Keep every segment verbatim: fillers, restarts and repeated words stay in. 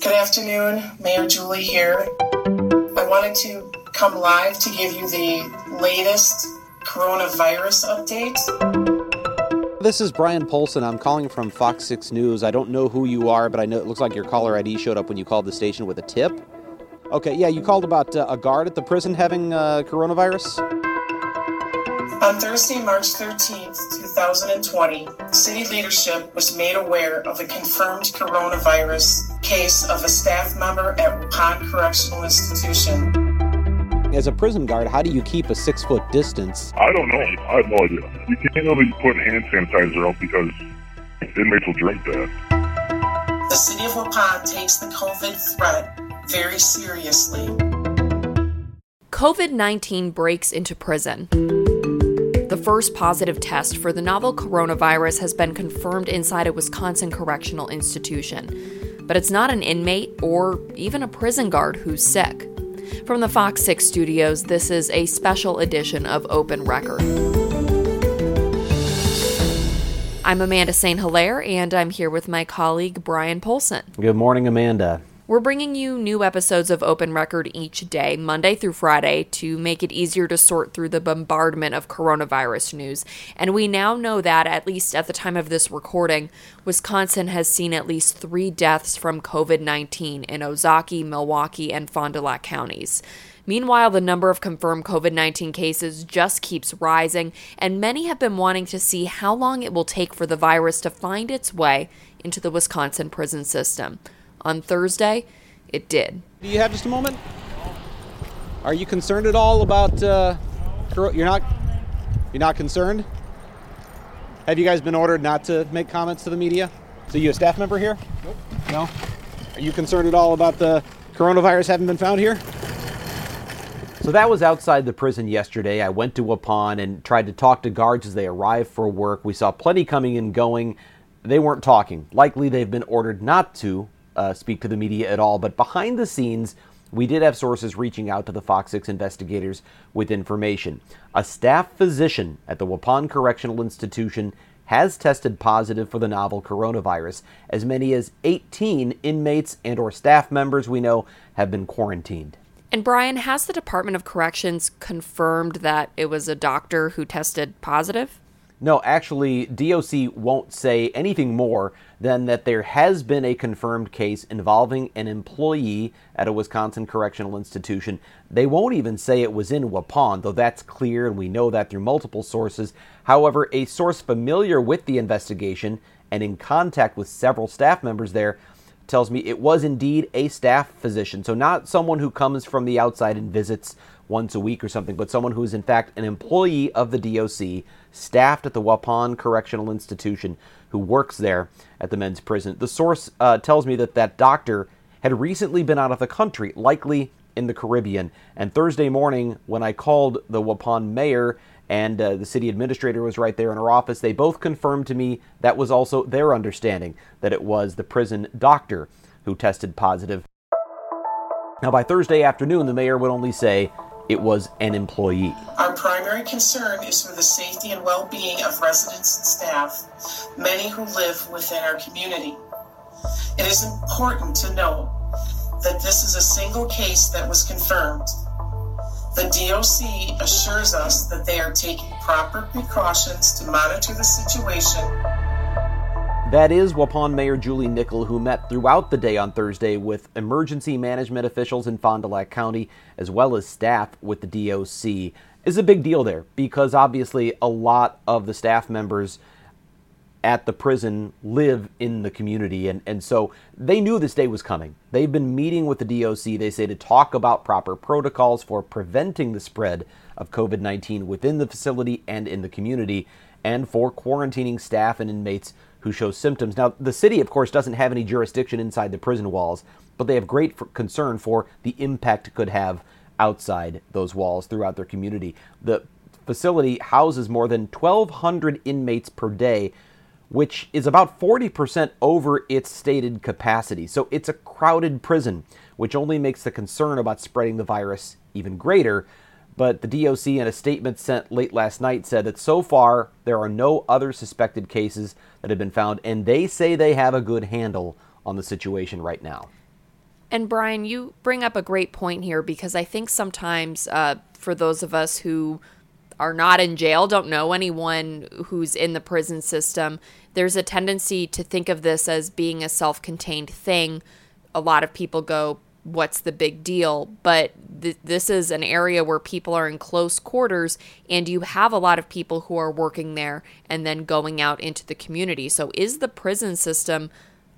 Good afternoon, Mayor Julie here. I wanted to come live to give you the latest coronavirus update. This is Bryan Polcyn. I'm calling from Fox six News. I don't know who you are, but I know it looks like your caller I D showed up when you called the station with a tip. Okay, yeah, you called about uh, a guard at the prison having uh, coronavirus? On Thursday, March thirteenth, twenty twenty, city leadership was made aware of a confirmed coronavirus case of a staff member at Waupun Correctional Institution. As a prison guard, how do you keep a six-foot distance? I don't know. I have no idea. You can't really put hand sanitizer out because inmates will drink that. The city of Waupun takes the COVID threat very seriously. COVID nineteen breaks into prison. The first positive test for the novel coronavirus has been confirmed inside a Wisconsin correctional institution. But it's not an inmate or even a prison guard who's sick. From the Fox six studios, this is a special edition of Open Record. I'm Amanda Saint Hilaire, and I'm here with my colleague, Bryan Polcyn. Good morning, Amanda. We're bringing you new episodes of Open Record each day, Monday through Friday, to make it easier to sort through the bombardment of coronavirus news. And we now know that, at least at the time of this recording, Wisconsin has seen at least three deaths from COVID nineteen in Ozaukee, Milwaukee, and Fond du Lac counties. Meanwhile, the number of confirmed COVID nineteen cases just keeps rising, and many have been wanting to see how long it will take for the virus to find its way into the Wisconsin prison system. On Thursday, it did. Do you have just a moment? Are you concerned at all about? Uh, you're not. You're not concerned. Have you guys been ordered not to make comments to the media? So you a staff member here? Nope. No. Are you concerned at all about the coronavirus having been found here? So that was outside the prison yesterday. I went to Waupun and tried to talk to guards as they arrived for work. We saw plenty coming and going. They weren't talking. Likely they've been ordered not to. Uh, speak to the media at all, but behind the scenes, we did have sources reaching out to the Fox six investigators with information. A staff physician at the Waupun Correctional Institution has tested positive for the novel coronavirus. As many as eighteen inmates and or staff members we know have been quarantined. And Bryan, has the Department of Corrections confirmed that it was a doctor who tested positive? No, actually, D O C won't say anything more than that there has been a confirmed case involving an employee at a Wisconsin correctional institution. They won't even say it was in Waupun, though that's clear, and we know that through multiple sources. However, a source familiar with the investigation and in contact with several staff members there tells me it was indeed a staff physician. So not someone who comes from the outside and visits once a week or something, but someone who is in fact an employee of the D O C, staffed at the Waupun Correctional Institution, who works there at the men's prison. The source uh, tells me that that doctor had recently been out of the country, likely in the Caribbean. And Thursday morning, when I called the Waupun mayor and uh, the city administrator was right there in her office, they both confirmed to me that was also their understanding, that it was the prison doctor who tested positive. Now, by Thursday afternoon, the mayor would only say, it was an employee. Our primary concern is for the safety and well-being of residents and staff, many who live within our community. It is important to note that this is a single case that was confirmed. The D O C assures us that they are taking proper precautions to monitor the situation. That is Waupun Mayor Julie Nickel, who met throughout the day on Thursday with emergency management officials in Fond du Lac County, as well as staff with the D O C. It's a big deal there because obviously a lot of the staff members at the prison live in the community. And, and so they knew this day was coming. They've been meeting with the D O C, they say, to talk about proper protocols for preventing the spread of COVID nineteen within the facility and in the community, and for quarantining staff and inmates who show symptoms. Now, the city, of course, doesn't have any jurisdiction inside the prison walls, but they have great for concern for the impact it could have outside those walls throughout their community. The facility houses more than twelve hundred inmates per day, which is about forty percent over its stated capacity. So it's a crowded prison, which only makes the concern about spreading the virus even greater. But the D O C, in a statement sent late last night, said that so far there are no other suspected cases that have been found, and they say they have a good handle on the situation right now. And Bryan, you bring up a great point here, because I think sometimes uh, for those of us who are not in jail, don't know anyone who's in the prison system, there's a tendency to think of this as being a self-contained thing. A lot of people go, what's the big deal? But th- this is an area where people are in close quarters, and you have a lot of people who are working there and then going out into the community. So is the prison system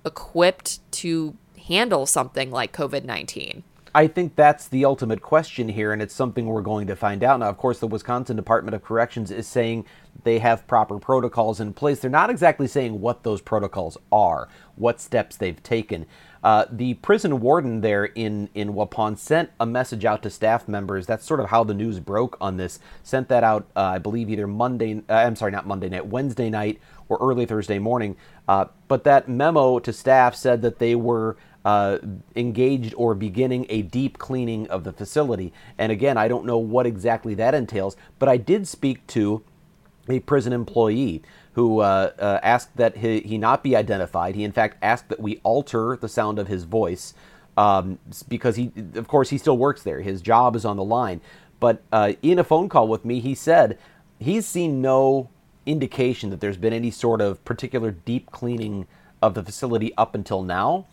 equipped to handle something like COVID nineteen? I think that's the ultimate question here, and it's something we're going to find out. Now, of course, the Wisconsin Department of Corrections is saying they have proper protocols in place. They're not exactly saying what those protocols are, what steps they've taken. Uh, the prison warden there in, in Waupun sent a message out to staff members. That's sort of how the news broke on this. Sent that out, uh, I believe, either Monday, uh, I'm sorry, not Monday night, Wednesday night or early Thursday morning. Uh, but that memo to staff said that they were Uh, engaged or beginning a deep cleaning of the facility. And again, I don't know what exactly that entails, but I did speak to a prison employee who uh, uh, asked that he, he not be identified. He, in fact, asked that we alter the sound of his voice um, because, he, of course, he still works there. His job is on the line. But uh, in a phone call with me, he said he's seen no indication that there's been any sort of particular deep cleaning of the facility up until now.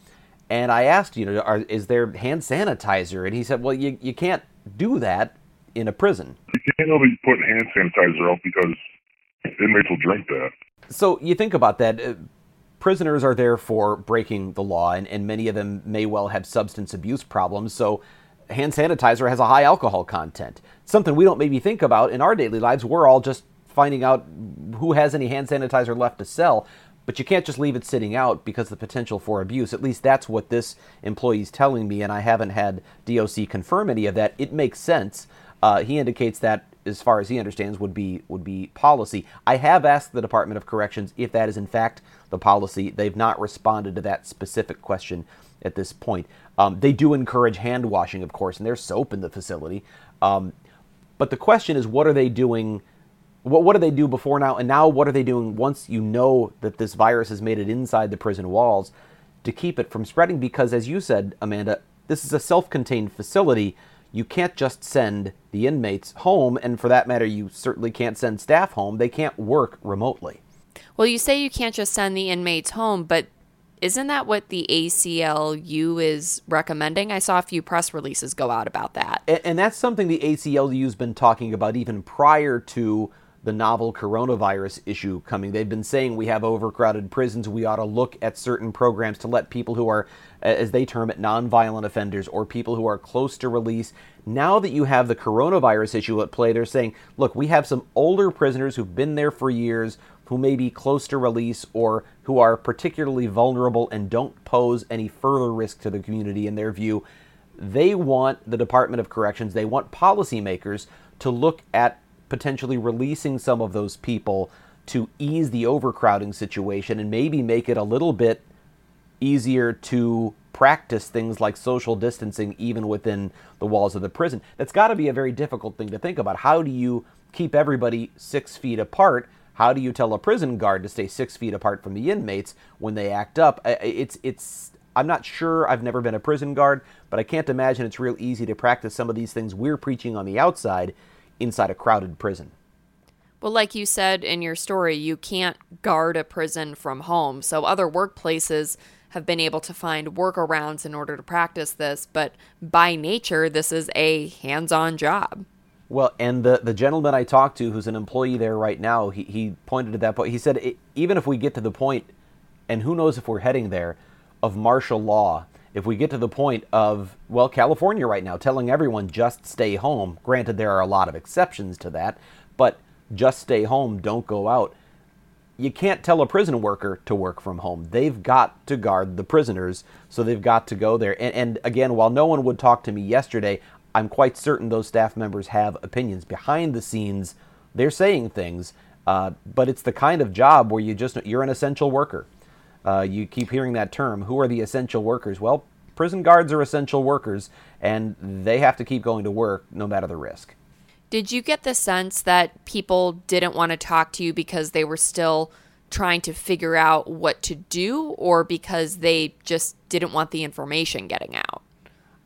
And I asked, you know, are, is there hand sanitizer? And he said, well, you you can't do that in a prison. You can't only put hand sanitizer out because inmates will drink that. So you think about that. Uh, prisoners are there for breaking the law, and, and many of them may well have substance abuse problems. So hand sanitizer has a high alcohol content, something we don't maybe think about in our daily lives. We're all just finding out who has any hand sanitizer left to sell. But you can't just leave it sitting out because of the potential for abuse. At least that's what this employee's telling me, and I haven't had D O C confirm any of that. It makes sense. Uh, he indicates that, as far as he understands, would be would be policy. I have asked the Department of Corrections if that is in fact the policy. They've not responded to that specific question at this point. Um, they do encourage hand washing, of course, and there's soap in the facility. Um, but the question is, what are they doing? What what do they do before now? And now what are they doing once you know that this virus has made it inside the prison walls to keep it from spreading? Because as you said, Amanda, this is a self-contained facility. You can't just send the inmates home. And for that matter, you certainly can't send staff home. They can't work remotely. Well, you say you can't just send the inmates home, but isn't that what the A C L U is recommending? I saw a few press releases go out about that. And, and that's something the A C L U's been talking about even prior to the novel coronavirus issue coming. They've been saying we have overcrowded prisons. We ought to look at certain programs to let people who are, as they term it, nonviolent offenders or people who are close to release. Now that you have the coronavirus issue at play, they're saying, look, we have some older prisoners who've been there for years, who may be close to release or who are particularly vulnerable and don't pose any further risk to the community in their view. They want the Department of Corrections, they want policymakers to look at potentially releasing some of those people to ease the overcrowding situation and maybe make it a little bit easier to practice things like social distancing even within the walls of the prison. That's got to be a very difficult thing to think about. How do you keep everybody six feet apart? How do you tell a prison guard to stay six feet apart from the inmates when they act up? It's it's. I'm not sure. I've never been a prison guard, but I can't imagine it's real easy to practice some of these things we're preaching on the outside inside a crowded prison. Well, like you said in your story, you can't guard a prison from home. So other workplaces have been able to find workarounds in order to practice this. But by nature, this is a hands-on job. Well, and the, the gentleman I talked to, who's an employee there right now, he, he pointed to that point. He said, even if we get to the point, and who knows if we're heading there, of martial law, if we get to the point of, well, California right now telling everyone just stay home, granted there are a lot of exceptions to that, but just stay home, don't go out. you can't tell a prison worker to work from home. They've got to guard the prisoners, so they've got to go there. And, and again, while no one would talk to me yesterday, I'm quite certain those staff members have opinions. Behind the scenes, they're saying things, uh, but it's the kind of job where you just, you're an essential worker. Uh, you keep hearing that term. Who are the essential workers? Well, prison guards are essential workers, and they have to keep going to work no matter the risk. Did you get the sense that people didn't want to talk to you because they were still trying to figure out what to do, or because they just didn't want the information getting out?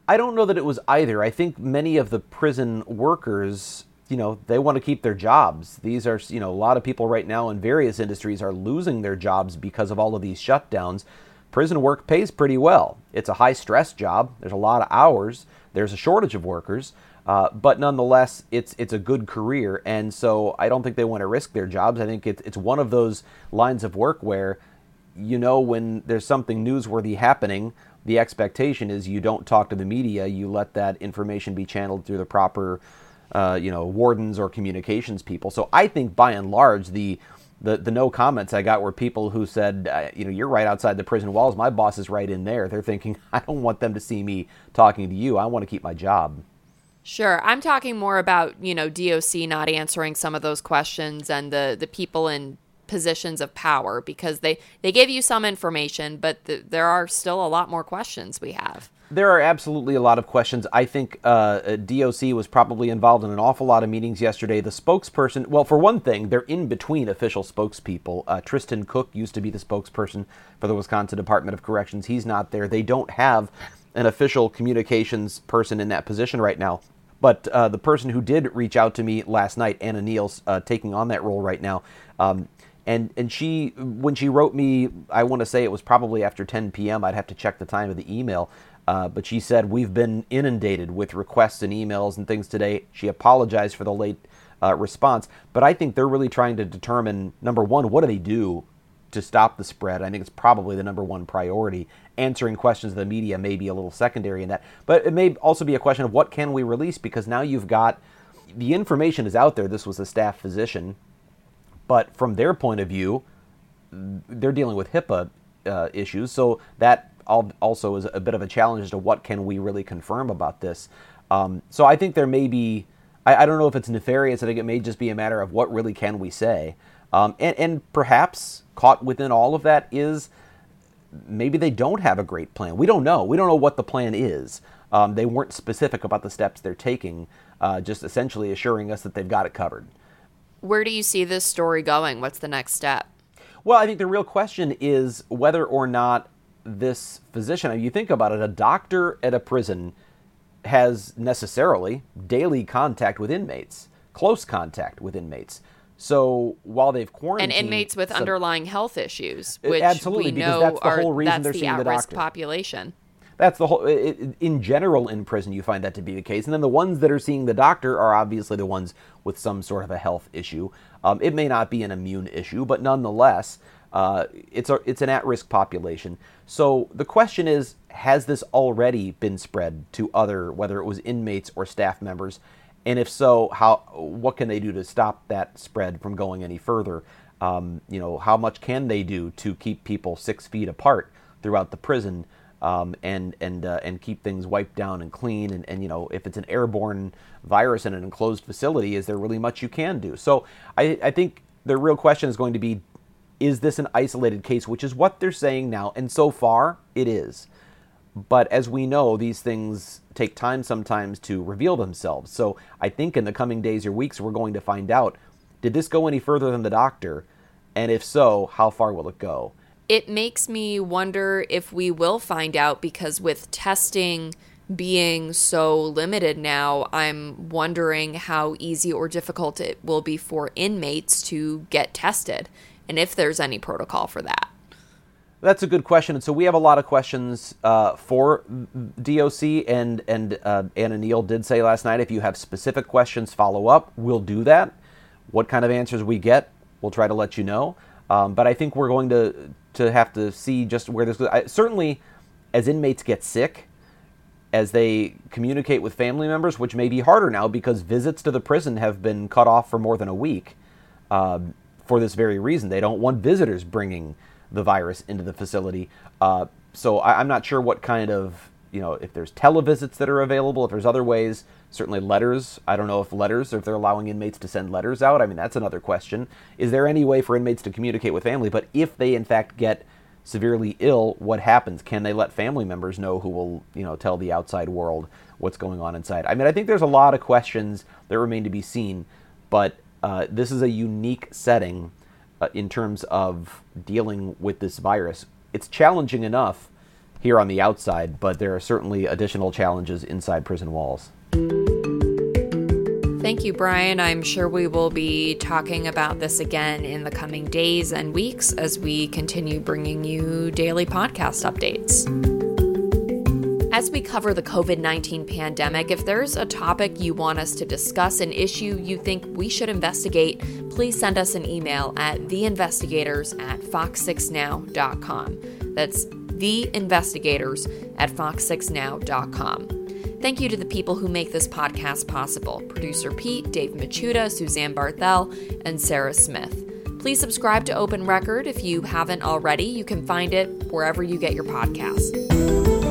I don't know that it was either. I think many of the prison workers, you know, they want to keep their jobs. These are, you know, a lot of people right now in various industries are losing their jobs because of all of these shutdowns. Prison work pays pretty well. It's a high-stress job. There's a lot of hours. There's a shortage of workers. Uh, but nonetheless, it's it's a good career, and so I don't think they want to risk their jobs. I think it's it's one of those lines of work where, you know, when there's something newsworthy happening, the expectation is you don't talk to the media. You let that information be channeled through the proper, uh, you know, wardens or communications people. So I think by and large, the the, the no comments I got were people who said, uh, you know, you're right outside the prison walls. My boss is right in there. They're thinking, I don't want them to see me talking to you. I want to keep my job. Sure. I'm talking more about, you know, D O C not answering some of those questions and the, the people in positions of power, because they, they give you some information, but th- there are still a lot more questions we have. There are absolutely a lot of questions. I think uh, D O C was probably involved in an awful lot of meetings yesterday. The spokesperson, well, for one thing, they're in between official spokespeople. Uh, Tristan Cook used to be the spokesperson for the Wisconsin Department of Corrections. He's not there. They don't have an official communications person in that position right now. But uh, the person who did reach out to me last night, Anna Neal, uh, taking on that role right now, um, and and she, when she wrote me, I want to say it was probably after ten p.m. I'd have to check the time of the email, uh, but she said, we've been inundated with requests and emails and things today. She apologized for the late uh, response, but I think they're really trying to determine, number one, what do they do to stop the spread? I think it's probably the number one priority. Answering questions of the media may be a little secondary in that. But it may also be a question of what can we release, because now you've got, the information is out there. This was a staff physician, but from their point of view, they're dealing with HIPAA uh, issues. So that also is a bit of a challenge as to what can we really confirm about this. Um, so I think there may be, I, I don't know if it's nefarious. I think it may just be a matter of what really can we say. Um, and, and perhaps caught within all of that is maybe they don't have a great plan. We don't know. We don't know what the plan is. Um, they weren't specific about the steps they're taking, uh, just essentially assuring us that they've got it covered. Where do you see this story going? What's the next step? Well, I think the real question is whether or not this physician, I mean, you think about it, a doctor at a prison has necessarily daily contact with inmates, close contact with inmates. So while they've quarantined... And inmates with underlying so, health issues, which absolutely, we know that's the are, whole reason that's they're the seeing the doctor. Population. That's the whole... It, in general, in prison, you find that to be the case. And then the ones that are seeing the doctor are obviously the ones with some sort of a health issue. Um, it may not be an immune issue, but nonetheless, uh, it's, a, it's an at-risk population. So the question is, has this already been spread to other, whether it was inmates or staff members? And if so, how? What can they do to stop that spread from going any further? Um, you know, how much can they do to keep people six feet apart throughout the prison, um, and and uh, and keep things wiped down and clean? And, and you know, if it's an airborne virus in an enclosed facility, is there really much you can do? So I, I think the real question is going to be, is this an isolated case? Which is what they're saying now, and so far it is. But as we know, these things take time sometimes to reveal themselves. So I think in the coming days or weeks, we're going to find out, did this go any further than the doctor? And if so, how far will it go? It makes me wonder if we will find out, because with testing being so limited now, I'm wondering how easy or difficult it will be for inmates to get tested, and if there's any protocol for that. That's a good question. And so we have a lot of questions uh, for D O C, and, and uh, Anna Neal did say last night, if you have specific questions, follow up. We'll do that. What kind of answers we get, we'll try to let you know. Um, but I think we're going to to have to see just where this goes. I, certainly, as inmates get sick, as they communicate with family members, which may be harder now because visits to the prison have been cut off for more than a week, um, for this very reason. They don't want visitors bringing the virus into the facility. Uh, so I, I'm not sure what kind of, you know, if there's televisits that are available, if there's other ways, certainly letters. I don't know if letters, or if they're allowing inmates to send letters out. I mean, that's another question. Is there any way for inmates to communicate with family? But if they, in fact, get severely ill, what happens? Can they let family members know who will, you know, tell the outside world what's going on inside? I mean, I think there's a lot of questions that remain to be seen, but uh, this is a unique setting uh, in terms of dealing with this virus. It's challenging enough here on the outside, but there are certainly additional challenges inside prison walls. Thank you, Bryan. I'm sure we will be talking about this again in the coming days and weeks as we continue bringing you daily podcast updates. As we cover the COVID nineteen pandemic, if there's a topic you want us to discuss, an issue you think we should investigate, please send us an email at the investigators at fox six now dot com. That's the investigators at fox six now dot com. Thank you to the people who make this podcast possible: producer Pete, Dave Machuda, Suzanne Barthel, and Sarah Smith. Please subscribe to Open Record if you haven't already. You can find it wherever you get your podcasts.